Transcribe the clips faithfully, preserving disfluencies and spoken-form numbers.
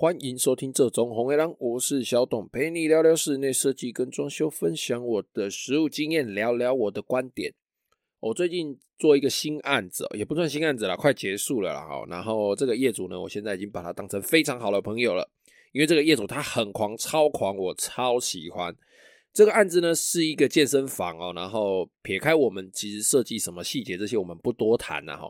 欢迎收听这种红黑狼，我是小董，陪你聊聊室内设计跟装修，分享我的实务经验，聊聊我的观点。我最近做一个新案子，也不算新案子啦，快结束了啦。然后这个业主呢，我现在已经把他当成非常好的朋友了，因为这个业主他很狂，超狂，我超喜欢。这个案子呢是一个健身房哦，然后撇开我们其实设计什么细节这些我们不多谈啦、啊、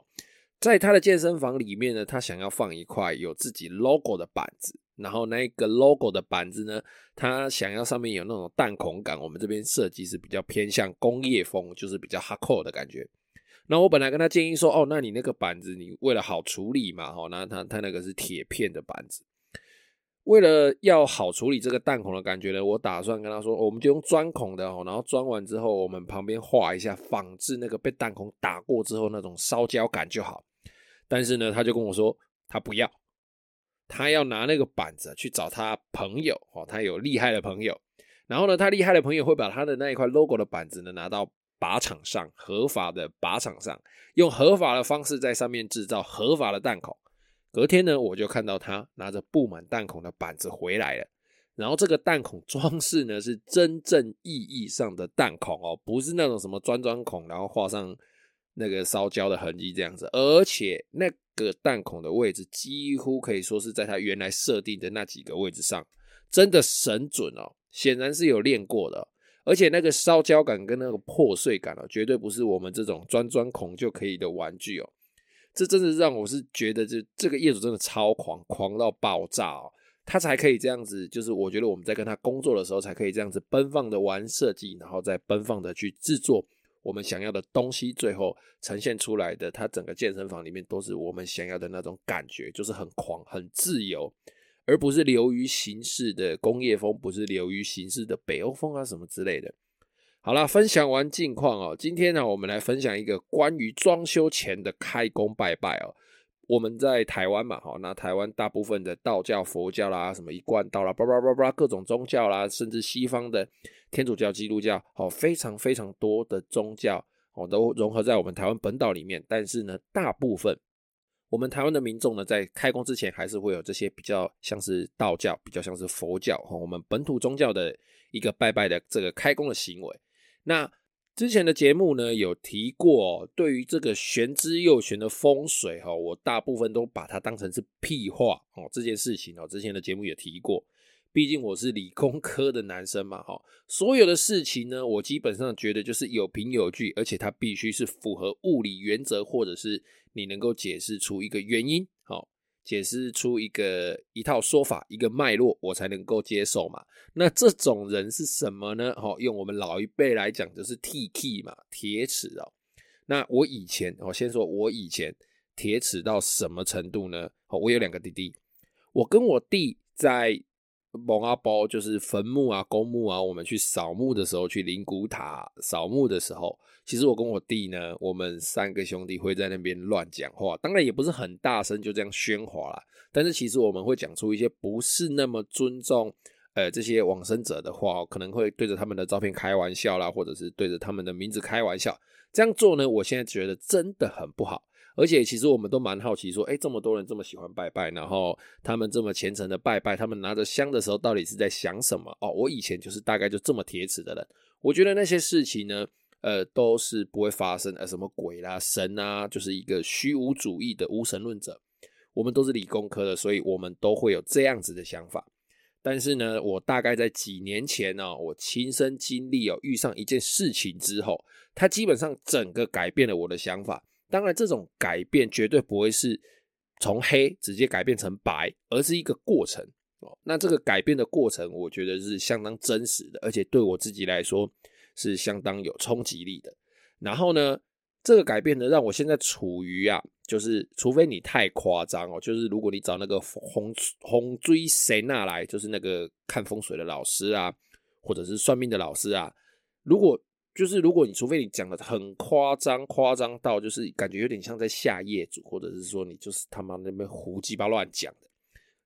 在他的健身房里面呢，他想要放一块有自己 logo 的板子，然后那个 logo 的板子呢，他想要上面有那种弹孔感，我们这边设计是比较偏向工业风，就是比较 hardcore 的感觉。那我本来跟他建议说，哦，那你那个板子你为了好处理嘛，哦，那他他那个是铁片的板子。为了要好处理这个弹孔的感觉呢，我打算跟他说、哦、我们就用钻孔的、哦、然后钻完之后我们旁边画一下仿制那个被弹孔打过之后那种烧焦感就好。但是呢他就跟我说他不要，他要拿那个板子去找他朋友、哦、他有厉害的朋友，然后呢他厉害的朋友会把他的那一块 logo 的板子呢拿到靶场上，合法的靶场上，用合法的方式在上面制造合法的弹孔。隔天呢，我就看到他拿着布满弹孔的板子回来了，然后这个弹孔装饰呢是真正意义上的弹孔哦，不是那种什么钻钻孔然后画上那个烧焦的痕迹这样子，而且那个弹孔的位置几乎可以说是在他原来设定的那几个位置上，真的神准哦，显然是有练过的、哦，而且那个烧焦感跟那个破碎感哦，绝对不是我们这种钻钻孔就可以的玩具哦。这真的让我是觉得就这个业主真的超狂，狂到爆炸哦，他才可以这样子，就是我觉得我们在跟他工作的时候才可以这样子奔放的玩设计，然后再奔放的去制作我们想要的东西，最后呈现出来的他整个健身房里面都是我们想要的那种感觉，就是很狂很自由，而不是流于形式的工业风，不是流于形式的北欧风啊什么之类的。好啦，分享完近况哦，今天呢、啊，我们来分享一个关于装修前的开工拜拜哦。我们在台湾嘛，哈，那台湾大部分的道教、佛教啦，什么一贯道啦，叭叭叭叭，各种宗教啦，甚至西方的天主教、基督教，哦，非常非常多的宗教哦，都融合在我们台湾本岛里面。但是呢，大部分我们台湾的民众呢，在开工之前还是会有这些比较像是道教、比较像是佛教，哦，我们本土宗教的一个拜拜的这个开工的行为。那之前的节目呢有提过、哦、对于这个玄之又玄的风水、哦、我大部分都把它当成是屁话、哦、这件事情、哦、之前的节目也提过，毕竟我是理工科的男生嘛、哦、所有的事情呢我基本上觉得就是有凭有据，而且它必须是符合物理原则，或者是你能够解释出一个原因、哦，解释出一个一套说法一个脉络，我才能够接受嘛。那这种人是什么呢、哦、用我们老一辈来讲就是 T K 嘛，铁齿哦。那我以前、哦、先说我以前铁齿到什么程度呢、哦、我有两个弟弟，我跟我弟在蒙阿包就是坟墓啊公墓啊，我们去扫墓的时候，去灵骨塔扫墓的时候，其实我跟我弟呢，我们三个兄弟会在那边乱讲话，当然也不是很大声就这样喧哗啦，但是其实我们会讲出一些不是那么尊重呃这些往生者的话、哦、可能会对着他们的照片开玩笑啦，或者是对着他们的名字开玩笑，这样做呢我现在觉得真的很不好。而且其实我们都蛮好奇说，诶，这么多人这么喜欢拜拜，然后他们这么虔诚的拜拜，他们拿着香的时候到底是在想什么哦？我以前就是大概就这么铁齿的人，我觉得那些事情呢呃，都是不会发生，呃，什么鬼啦、神啊，就是一个虚无主义的无神论者。我们都是理工科的，所以我们都会有这样子的想法。但是呢，我大概在几年前呢、哦，我亲身经历哦，遇上一件事情之后，它基本上整个改变了我的想法。当然，这种改变绝对不会是从黑直接改变成白，而是一个过程。哦，那这个改变的过程，我觉得是相当真实的，而且对我自己来说是相当有冲击力的。然后呢，这个改变呢，让我现在处于啊，就是除非你太夸张哦，就是如果你找那个风风水师那来，就是那个看风水的老师啊，或者是算命的老师啊，如果就是如果你除非你讲的很夸张，夸张到就是感觉有点像在下业主，或者是说你就是他妈那边胡鸡巴乱讲的，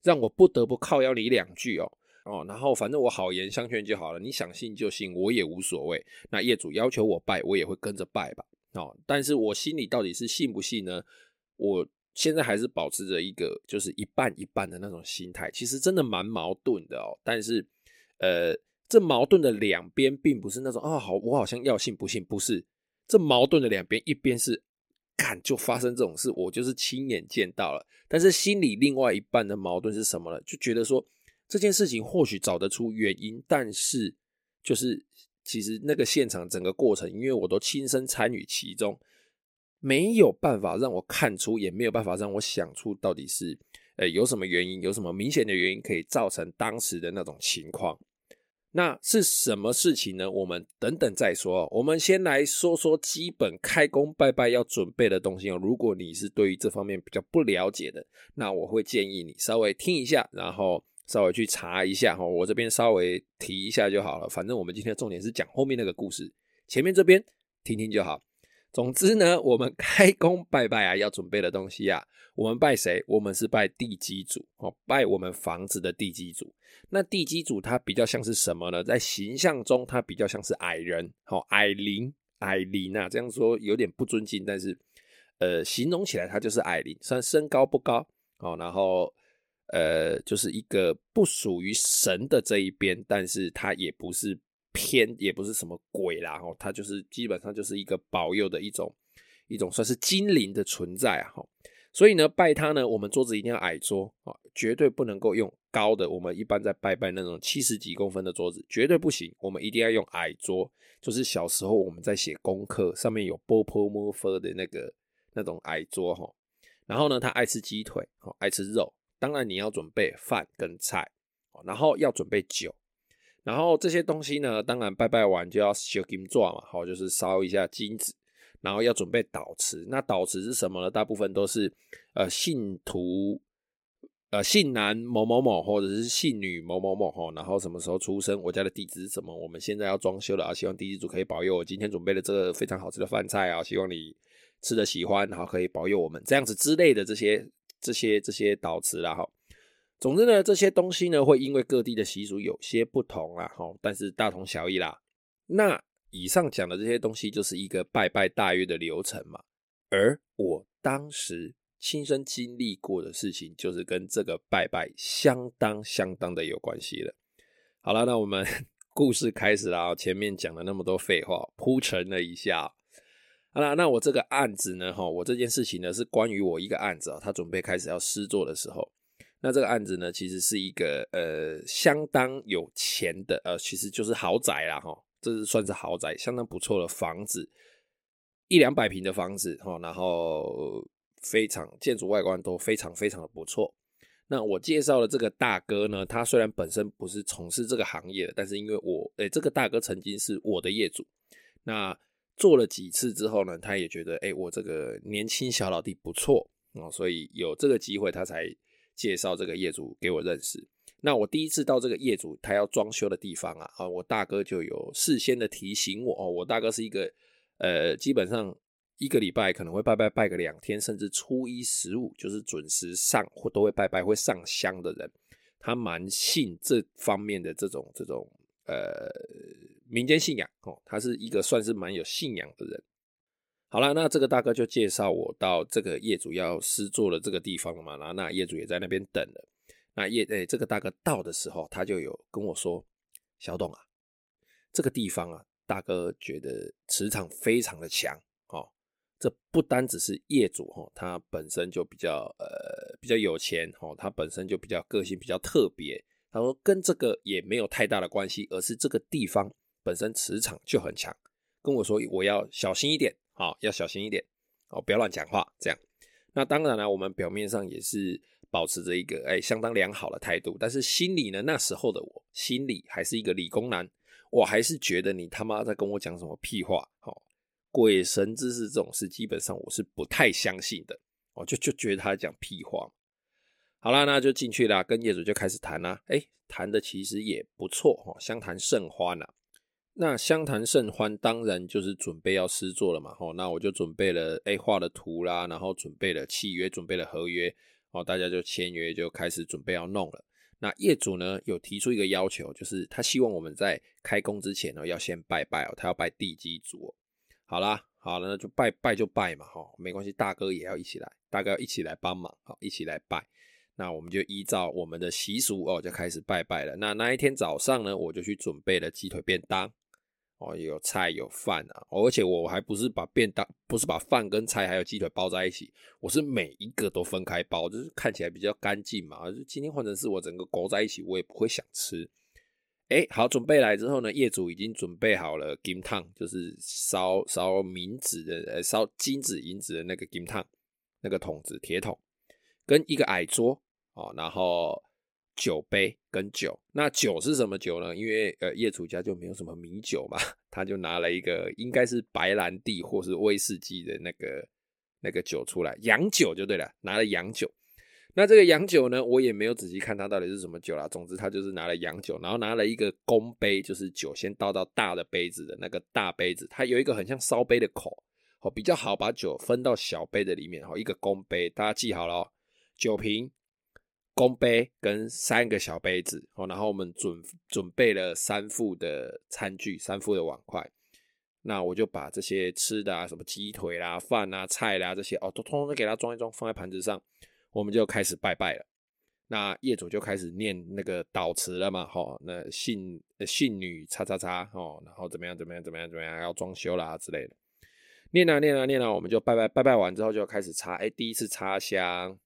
让我不得不靠腰你两句哦。哦，然后反正我好言相劝就好了，你想信就信，我也无所谓。那业主要求我拜，我也会跟着拜吧。哦，但是我心里到底是信不信呢？我现在还是保持着一个就是一半一半的那种心态，其实真的蛮矛盾的哦。但是呃，这矛盾的两边并不是那种啊、哦，好，我好像要信不信，不是，这矛盾的两边，一边是干就发生这种事，我就是亲眼见到了，但是心里另外一半的矛盾是什么呢？就觉得说这件事情或许找得出原因，但是就是其实那个现场整个过程，因为我都亲身参与其中，没有办法让我看出，也没有办法让我想出到底是呃有什么原因，有什么明显的原因可以造成当时的那种情况。那是什么事情呢？我们等等再说、哦、我们先来说说基本开工拜拜要准备的东西、哦、如果你是对于这方面比较不了解的，那我会建议你稍微听一下，然后稍微去查一下、哦、我这边稍微提一下就好了，反正我们今天的重点是讲后面那个故事，前面这边听听就好。总之呢，我们开工拜拜啊要准备的东西啊，我们拜谁？我们是拜地基主、哦、拜我们房子的地基主。那地基主它比较像是什么呢？在形象中它比较像是矮人、哦、矮灵矮灵啊，这样说有点不尊敬，但是呃，形容起来它就是矮灵，虽然身高不高、哦、然后呃，就是一个不属于神的这一边，但是它也不是偏也不是什么鬼啦，它就是基本上就是一个保佑的一种一种算是精灵的存在啊。所以呢拜它呢，我们桌子一定要矮桌，绝对不能够用高的，我们一般在拜拜那种七十几公分的桌子绝对不行，我们一定要用矮桌，就是小时候我们在写功课上面有波波摩佛的那个那种矮桌。然后呢它爱吃鸡腿爱吃肉，当然你要准备饭跟菜，然后要准备酒，然后这些东西呢，当然拜拜完就要烧金纸嘛，好，就是烧一下金纸，然后要准备祷词。那祷词是什么呢？大部分都是呃信徒呃信男某某某或者是信女某某某吼，然后什么时候出生，我家的地址是什么，我们现在要装修了啊，希望地基主可以保佑我今天准备了这个非常好吃的饭菜啊，希望你吃的喜欢，然后可以保佑我们这样子之类的这些这些这些祷词啦哈。总之呢，这些东西呢会因为各地的习俗有些不同啦，但是大同小异啦。那以上讲的这些东西就是一个拜拜大约的流程嘛。而我当时亲身经历过的事情，就是跟这个拜拜相当相当的有关系了。好啦，那我们故事开始啦，前面讲了那么多废话，铺陈了一下。好啦，那我这个案子呢，我这件事情呢是关于我一个案子，他准备开始要施作的时候。那这个案子呢，其实是一个呃相当有钱的呃，其实就是豪宅啦哈，这是算是豪宅，相当不错的房子，一两百平的房子哈，然后非常建筑外观都非常非常的不错。那我介绍的这个大哥呢，他虽然本身不是从事这个行业的，但是因为我诶、欸、这个大哥曾经是我的业主，那做了几次之后呢，他也觉得诶、欸、我这个年轻小老弟不错哦，所以有这个机会他才介绍这个业主给我认识。那我第一次到这个业主他要装修的地方啊，我大哥就有事先的提醒我、哦、我大哥是一个呃，基本上一个礼拜可能会拜拜拜个两天，甚至初一十五就是准时上或都会拜拜会上香的人，他蛮信这方面的这种这种呃民间信仰、哦、他是一个算是蛮有信仰的人。好啦，那这个大哥就介绍我到这个业主要施作的这个地方了嘛，然后那业主也在那边等了。那业、欸、这个大哥到的时候，他就有跟我说：“小董啊，这个地方啊，大哥觉得磁场非常的强哦。这不单只是业主哦，他本身就比较呃比较有钱哦，他本身就比较个性比较特别。他说跟这个也没有太大的关系，而是这个地方本身磁场就很强。跟我说我要小心一点。”好、哦，要小心一点哦，不要乱讲话这样。那当然了，我们表面上也是保持着一个哎相当良好的态度，但是心里呢，那时候的我心里还是一个理工男，我还是觉得你他妈在跟我讲什么屁话，哦，鬼神之事这种事基本上我是不太相信的，哦，就就觉得他讲屁话。好啦，那就进去啦，跟业主就开始谈啦，哎，谈的其实也不错哦，相谈甚欢啦、啊。那相谈甚欢，当然就是准备要施作了嘛。吼，那我就准备了，哎、欸，画了图啦，然后准备了契约，准备了合约，哦，大家就签约，就开始准备要弄了。那业主呢，有提出一个要求，就是他希望我们在开工之前呢，要先拜拜哦，他要拜地基主、哦。好啦，好了，那就拜拜就拜嘛，齁，没关系，大哥也要一起来，大哥要一起来帮忙，好，一起来拜。那我们就依照我们的习俗哦，就开始拜拜了。那那一天早上呢，我就去准备了鸡腿便当，哦，有菜有饭啊，哦，而且我还不是把便当，不是把饭跟菜还有鸡腿包在一起，我是每一个都分开包，就是看起来比较干净嘛。就今天换成是我整个勾在一起，我也不会想吃。哎，好，准备来之后呢，业主已经准备好了金汤，就是烧烧冥纸的，呃，烧金子银子的那个金汤，那个桶子铁桶，跟一个矮桌。哦，然后酒杯跟酒，那酒是什么酒呢？因为呃业主家就没有什么米酒嘛，他就拿了一个应该是白兰地或是威士忌的那个那个酒出来，洋酒就对了，拿了洋酒。那这个洋酒呢，我也没有仔细看它到底是什么酒啦，总之他就是拿了洋酒，然后拿了一个公杯，就是酒先倒到大的杯子的那个大杯子，它有一个很像烧杯的口，哦，比较好把酒分到小杯的里面，哦，一个公杯，大家记好了，哦，酒瓶。公杯跟三个小杯子，然后我们 准, 准备了三副的餐具，三副的碗筷。那我就把这些吃的啊，什么鸡腿啦、饭啊、菜啦这些哦，都通通都给它装一装，放在盘子上。我们就开始拜拜了。那业主就开始念那个祷词了嘛，吼，那信信女叉叉叉，哦，然后怎么样怎么样怎么样怎么样，要装修啦之类的。念啊念啊念啊，我们就拜拜拜拜完之后就开始插，哎，第一次插香。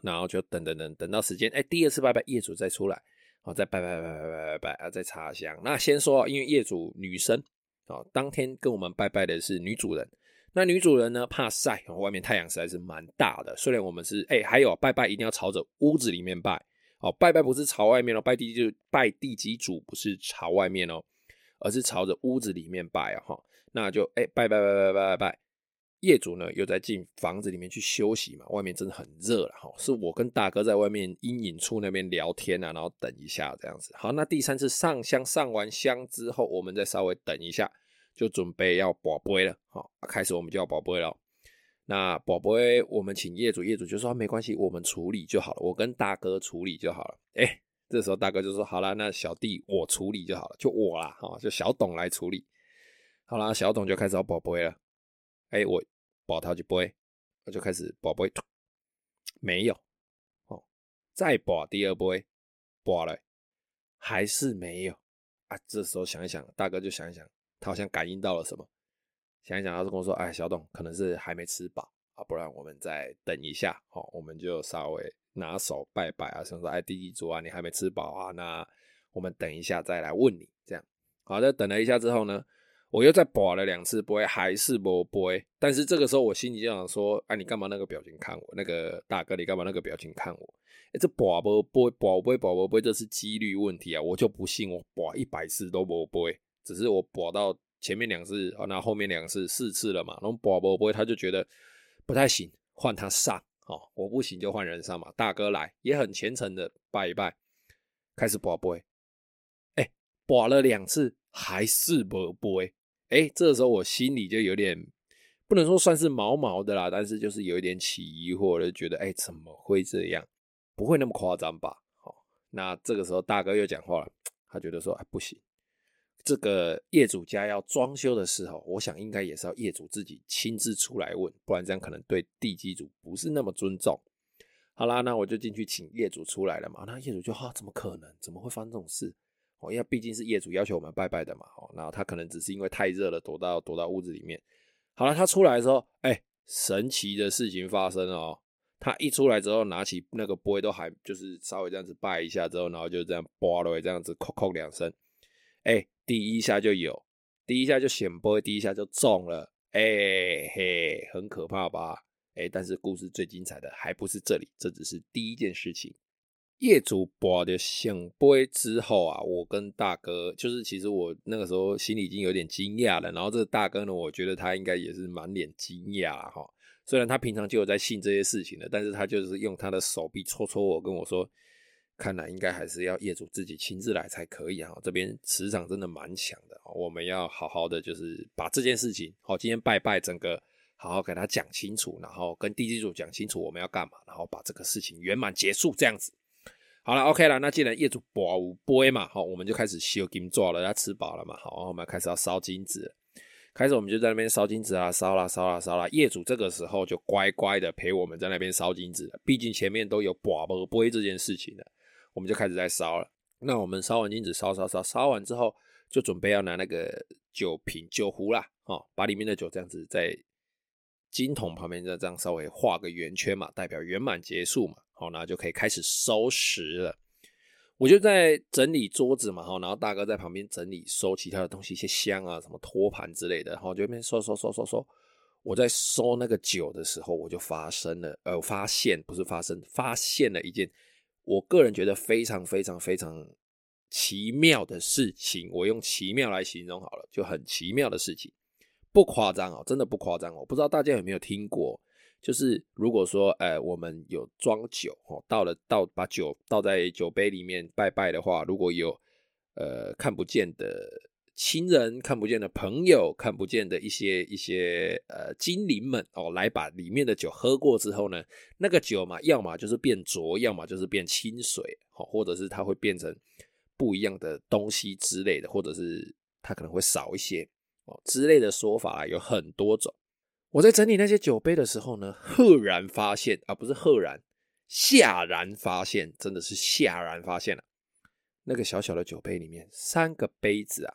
然后就等等等等到时间，哎，第二次拜拜业主再出来，哦，再拜拜拜拜拜拜拜啊，再插香。那先说，因为业主女生，哦，当天跟我们拜拜的是女主人。那女主人呢怕晒，哦，外面太阳实在是蛮大的。虽然我们是，哎，还有拜拜一定要朝着屋子里面拜，哦，拜拜不是朝外面哦，拜地基拜地基主不是朝外面哦，而是朝着屋子里面拜哦。那就哎拜拜拜拜拜拜拜拜。业主呢又在进房子里面去休息嘛，外面真的很热啦，是我跟大哥在外面阴影处那边聊天啊，然后等一下这样子。好，那第三次上香，上完香之后我们再稍微等一下，就准备要跋杯了，好，开始我们就要跋杯了。那跋杯我们请业主，业主就说没关系，我们处理就好了，我跟大哥处理就好了。哎，这时候大哥就说好啦，那小弟我处理就好了，就我啦，就小董来处理。好啦，小董就开始要跋杯了。哎，我保他就不会，我就开始保不会，没有，哦，再保第二波，保了还是没有啊！这时候想一想，大哥就想一想，他好像感应到了什么，想一想，他就跟我说：“哎，小董可能是还没吃饱啊，不然我们再等一下，哦，我们就稍微拿手拜拜啊，想说哎，第一组啊，你还没吃饱啊，那我们等一下再来问你这样。”好的，等了一下之后呢？我又再拔了两次杯，还是没杯。但是这个时候我心里就想说：“啊，你干嘛那个表情看我？那个大哥，你干嘛那个表情看我？欸，这拔没杯，拔杯，拔杯，这是几率问题啊！我就不信我拔一百次都没杯，只是我拔到前面两次，啊，那后面两次四次了嘛，然后拔没杯，他就觉得不太行，换他上哦，我不行就换人上嘛。大哥来也很虔诚的拜一拜，开始拔杯。哎，拔了两次还是没杯。”哎，这时候我心里就有点不能说算是毛毛的啦，但是就是有一点起疑惑，就觉得哎，怎么会这样？不会那么夸张吧？哦，那这个时候大哥又讲话了，他觉得说哎，不行，这个业主家要装修的时候，我想应该也是要业主自己亲自出来问，不然这样可能对地基主不是那么尊重。好啦，那我就进去请业主出来了嘛。那业主就哈，啊，怎么可能？怎么会发生这种事？哦，因为毕竟是业主要求我们拜拜的嘛，哦，然后他可能只是因为太热了，躲到躲到屋子里面。好了，他出来的时候，哎，神奇的事情发生了哦。他一出来之后，拿起那个杯都还就是稍微这样子拜一下之后，然后就这样拔了这样子叩叩两声。哎，第一下就有，第一下就显杯，第一下就中了，哎嘿，很可怕吧？哎，但是故事最精彩的还不是这里，这只是第一件事情。业主拔的圣杯之后啊，我跟大哥就是其实我那个时候心里已经有点惊讶了，然后这个大哥呢，我觉得他应该也是满脸惊讶啦，齁，虽然他平常就有在信这些事情的，但是他就是用他的手臂戳戳我，跟我说看来应该还是要业主自己亲自来才可以啊，这边磁场真的蛮强的，我们要好好的就是把这件事情齁，今天拜拜整个好好给他讲清楚，然后跟地基主讲清楚我们要干嘛，然后把这个事情圆满结束这样子。好了 ，OK 了。那既然业主拔五杯嘛，好，我们就开始烧金纸了，要吃饱了嘛，好，我们开始要烧金纸了。开始我们就在那边烧金纸啊，烧啦烧啦烧啦，业主这个时候就乖乖的陪我们在那边烧金纸了，毕竟前面都有跋杯杯这件事情了，我们就开始在烧了。那我们烧完金纸烧烧烧烧完之后，就准备要拿那个酒瓶酒壶啦、哦、把里面的酒这样子在金桶旁边这样稍微画个圆圈嘛，代表圆满结束嘛，好，然后就可以开始收拾了。我就在整理桌子嘛，然后大哥在旁边整理收其他的东西，一些箱啊什么托盘之类的，然后就在那边收收收收收。我在收那个酒的时候，我就发生了呃发现不是发生发现了一件我个人觉得非常非常非常奇妙的事情，我用奇妙来形容好了，就很奇妙的事情，不夸张哦，真的不夸张哦。不知道大家有没有听过，就是如果说，呃，我们有装酒哦，倒了倒把酒倒在酒杯里面拜拜的话，如果有呃看不见的亲人、看不见的朋友、看不见的一些一些呃精灵们哦，来把里面的酒喝过之后呢，那个酒嘛，要么就是变浊，要么就是变清水哦，或者是它会变成不一样的东西之类的，或者是它可能会少一些哦之类的说法有很多种。我在整理那些酒杯的时候呢，赫然发现啊，不是赫然，吓然发现，真的是吓然发现了、啊，那个小小的酒杯里面三个杯子啊，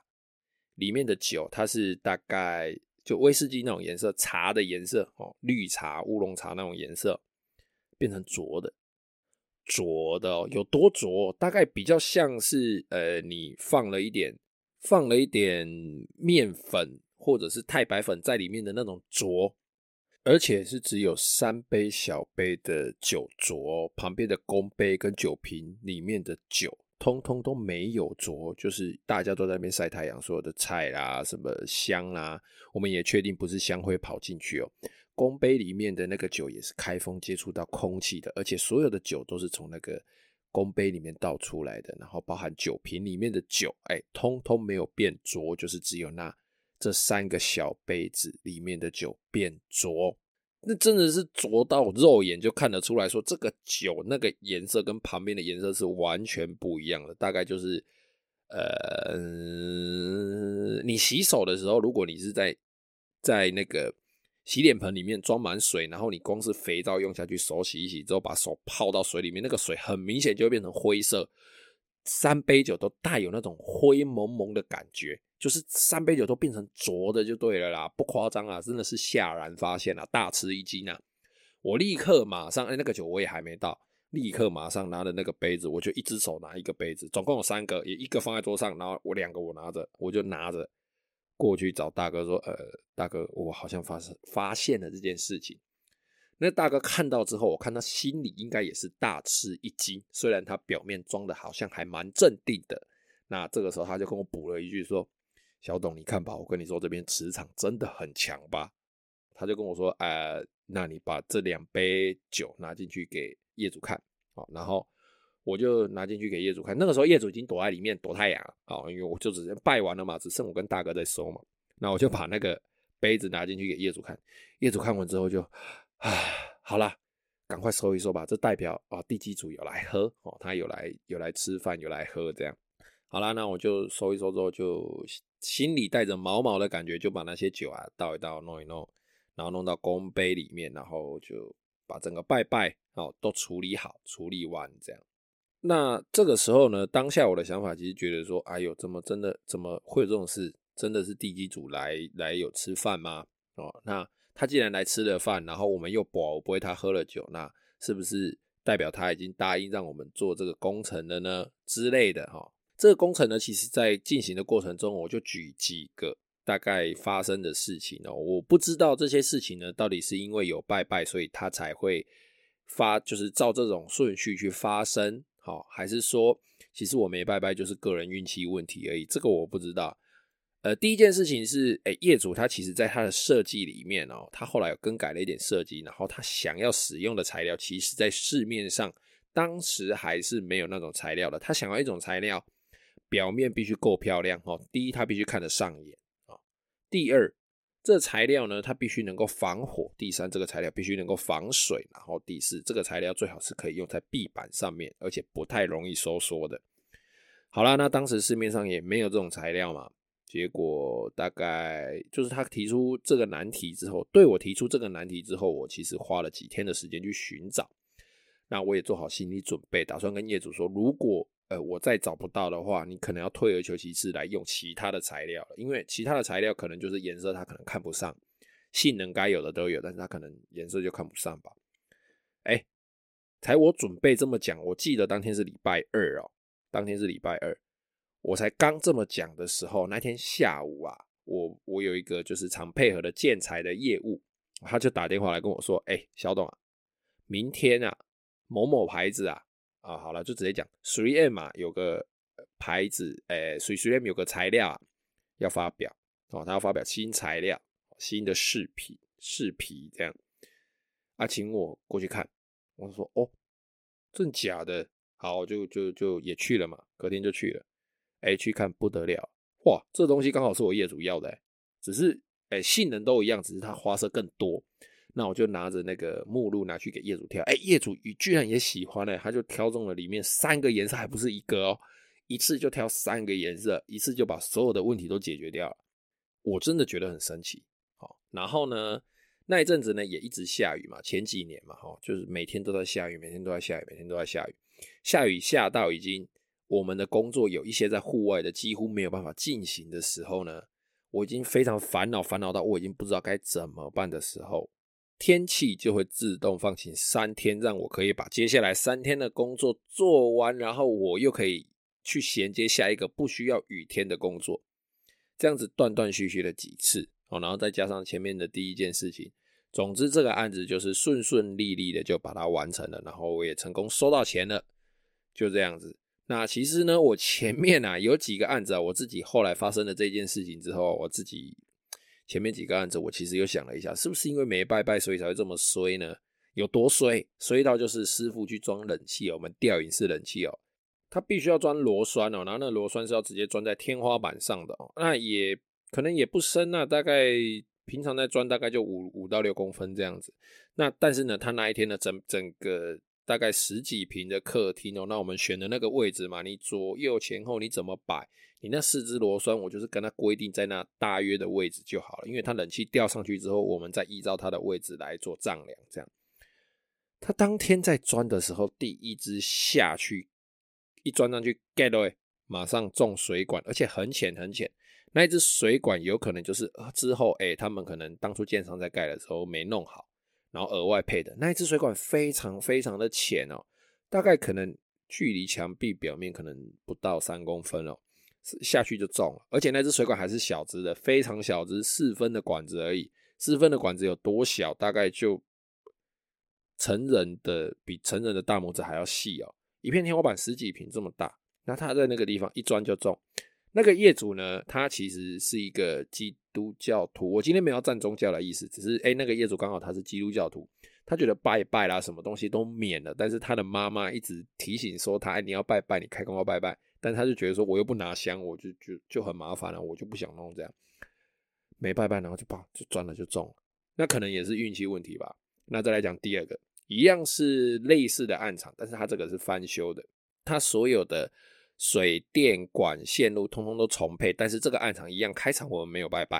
里面的酒它是大概就威士忌那种颜色，茶的颜色哦，绿茶、乌龙茶那种颜色，变成浊的，浊的哦，有多浊？大概比较像是呃，你放了一点，放了一点面粉。或者是太白粉在里面的那种浊，而且是只有三杯小杯的酒浊，旁边的公杯跟酒瓶里面的酒通通都没有浊，就是大家都在那边晒太阳，所有的菜啦什么香啦，我们也确定不是香灰跑进去哦。公杯里面的那个酒也是开封接触到空气的，而且所有的酒都是从那个公杯里面倒出来的，然后包含酒瓶里面的酒，哎，通通没有变浊，就是只有那这三个小杯子里面的酒变浊，那真的是浊到肉眼就看得出来说，这个酒那个颜色跟旁边的颜色是完全不一样的。大概就是，呃，你洗手的时候，如果你是在在那个洗脸盆里面装满水，然后你光是肥皂用下去，手洗一洗之后，把手泡到水里面，那个水很明显就会变成灰色。三杯酒都带有那种灰蒙蒙的感觉，就是三杯酒都变成浊的就对了啦，不夸张啊，真的是吓然发现啊，大吃一惊啊！我立刻马上，哎，那个酒我也还没倒，立刻马上拿了那个杯子，我就一只手拿一个杯子，总共有三个，也一个放在桌上，然后我两个我拿着，我就拿着过去找大哥说，呃，大哥，我好像发发现了这件事情。那大哥看到之后，我看他心里应该也是大吃一惊，虽然他表面装的好像还蛮镇定的。那这个时候他就跟我补了一句说，小董你看吧，我跟你说这边磁场真的很强吧。他就跟我说，呃，那你把这两杯酒拿进去给业主看。好，然后我就拿进去给业主看，那个时候业主已经躲在里面躲太阳了。好，因为我就直接拜完了嘛，只剩我跟大哥在收嘛。那我就把那个杯子拿进去给业主看，业主看完之后就好啦，赶快收一收吧，这代表啊、哦、第几组有来喝哦，他有来有来吃饭有来喝这样。好啦，那我就收一收之后，就心里带着毛毛的感觉，就把那些酒啊倒一倒弄一弄，然后弄到公杯里面，然后就把整个拜拜哦都处理好处理完这样。那这个时候呢，当下我的想法其实觉得说，哎呦，怎么真的怎么会有这种事，真的是第几组来来有吃饭吗哦，那他既然来吃了饭，然后我们又保不会他喝了酒，那是不是代表他已经答应让我们做这个工程了呢之类的、哦、这个工程呢，其实在进行的过程中，我就举几个大概发生的事情哦。我不知道这些事情呢，到底是因为有拜拜，所以他才会发，就是照这种顺序去发生、哦、还是说其实我没拜拜就是个人运气问题而已，这个我不知道。呃，第一件事情是，哎，业主他其实在他的设计里面哦，他后来有更改了一点设计，然后他想要使用的材料，其实在市面上当时还是没有那种材料的。他想要一种材料，表面必须够漂亮哦。第一，他必须看得上眼啊、哦。第二，这材料呢，它必须能够防火。第三，这个材料必须能够防水。然后第四，这个材料最好是可以用在壁板上面，而且不太容易收缩的。好啦，那当时市面上也没有这种材料嘛。结果大概就是他提出这个难题之后，对我提出这个难题之后，我其实花了几天的时间去寻找。那我也做好心理准备，打算跟业主说，如果呃我再找不到的话，你可能要退而求其次来用其他的材料了，因为其他的材料可能就是颜色他可能看不上，性能该有的都有，但是他可能颜色就看不上吧。哎，才我准备这么讲，我记得当天是礼拜二哦，当天是礼拜二。我才刚这么讲的时候，那天下午啊，我我有一个就是常配合的建材的业务，他就打电话来跟我说，哎、欸，小董啊，明天啊某某牌子啊啊好了，就直接讲 三 M 啊有个牌子，哎、欸、三 M 有个材料啊要发表哦，他要发表新材料、新的饰品、饰皮这样啊，请我过去看。我说哦，真假的？好，就就就也去了嘛，隔天就去了。哎，去看不得了，哇！这东西刚好是我业主要的、欸，只是哎性能都一样，只是它花色更多。那我就拿着那个目录拿去给业主挑，哎，业主居然也喜欢了、欸，他就挑中了里面三个颜色，还不是一个哦，一次就挑三个颜色，一次就把所有的问题都解决掉了。我真的觉得很神奇。好，然后呢，那一阵子呢也一直下雨嘛，前几年嘛，哈，就是每天都在下雨，每天都在下雨，每天都在下雨，下雨下到已经。我们的工作有一些在户外的几乎没有办法进行的时候呢，我已经非常烦恼，烦恼到我已经不知道该怎么办的时候，天气就会自动放晴三天，让我可以把接下来三天的工作做完，然后我又可以去衔接下一个不需要雨天的工作，这样子断断续续的几次，然后再加上前面的第一件事情，总之这个案子就是顺顺利利的就把它完成了，然后我也成功收到钱了，就这样子。那其实呢，我前面啊有几个案子啊，我自己后来发生了这件事情之后，我自己前面几个案子我其实又想了一下，是不是因为没拜拜所以才会这么衰呢？有多衰？衰到就是师傅去装冷气哦，我们吊顶式冷气哦，他必须要装螺栓哦，然后那螺栓是要直接装在天花板上的哦，那也可能也不深啊，大概平常在装大概就五到六公分这样子。那但是呢，他那一天呢，整整个大概十几平的客厅哦，那我们选的那个位置嘛，你左右前后你怎么摆，你那四支螺栓我就是跟他规定在那大约的位置就好了，因为他冷气吊上去之后，我们再依照他的位置来做丈量这样。他当天在钻的时候，第一支下去一钻上去 get away， 马上中水管，而且很浅很浅，那一支水管有可能就是、呃、之后哎、欸，他们可能当初建商在盖的时候没弄好，然后额外配的那一支水管非常非常的浅哦，大概可能距离墙壁表面可能不到三公分哦，下去就中了，而且那支水管还是小支的，非常小支，四分的管子而已。四分的管子有多小？大概就成人的比成人的大拇指还要细哦，一片天花板十几平这么大，那他在那个地方一钻就中。那个业主呢，他其实是一个基督教徒，我今天没有站宗教的意思，只是诶那个业主刚好他是基督教徒，他觉得拜拜啦什么东西都免了，但是他的妈妈一直提醒说他，诶你要拜拜，你开工要拜拜，但他就觉得说我又不拿香，我就就就很麻烦了，我就不想弄这样，没拜拜然后就啪就钻了就中了，那可能也是运气问题吧。那再来讲第二个，一样是类似的案场，但是他这个是翻修的，他所有的水电管线路通通都重配，但是这个案场一样，开场我们没有拜拜，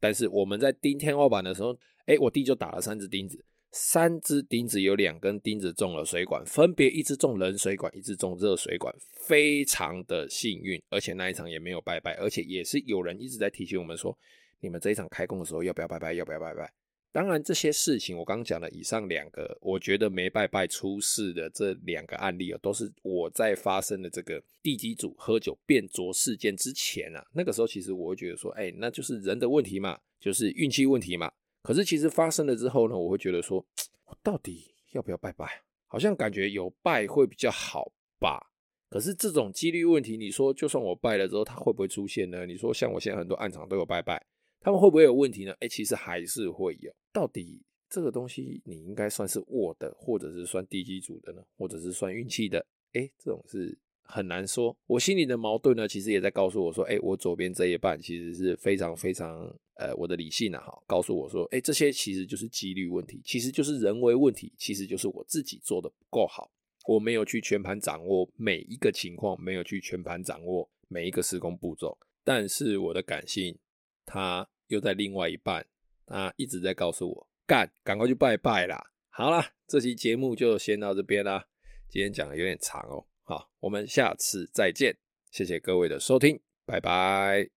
但是我们在钉天花板的时候，哎，我弟就打了三只钉子，三只钉子有两根钉子中了水管，分别一只中冷水管，一只中热水管，非常的幸运，而且那一场也没有拜拜，而且也是有人一直在提醒我们说，你们这一场开工的时候要不要拜拜，要不要拜拜。当然这些事情我刚刚讲的以上两个，我觉得没拜拜出事的这两个案例、哦、都是我在发生的这个地基主喝酒变浊事件之前啊，那个时候其实我会觉得说，哎，那就是人的问题嘛，就是运气问题嘛。可是其实发生了之后呢，我会觉得说，我到底要不要拜拜？好像感觉有拜会比较好吧。可是这种几率问题，你说就算我拜了之后，它会不会出现呢？你说像我现在很多案场都有拜拜，他们会不会有问题呢？哎，其实还是会有。到底这个东西你应该算是我的，或者是算地基主的呢，或者是算运气的？哎，这种是很难说。我心里的矛盾呢，其实也在告诉我说，哎，我左边这一半其实是非常非常呃，我的理性啊，好，告诉我说，哎，这些其实就是几率问题，其实就是人为问题，其实就是我自己做的不够好，我没有去全盘掌握每一个情况，没有去全盘掌握每一个施工步骤。但是我的感性它又在另外一半，它一直在告诉我干，赶快去拜拜啦。好啦，这期节目就先到这边啦，今天讲的有点长哦。好，我们下次再见，谢谢各位的收听，拜拜。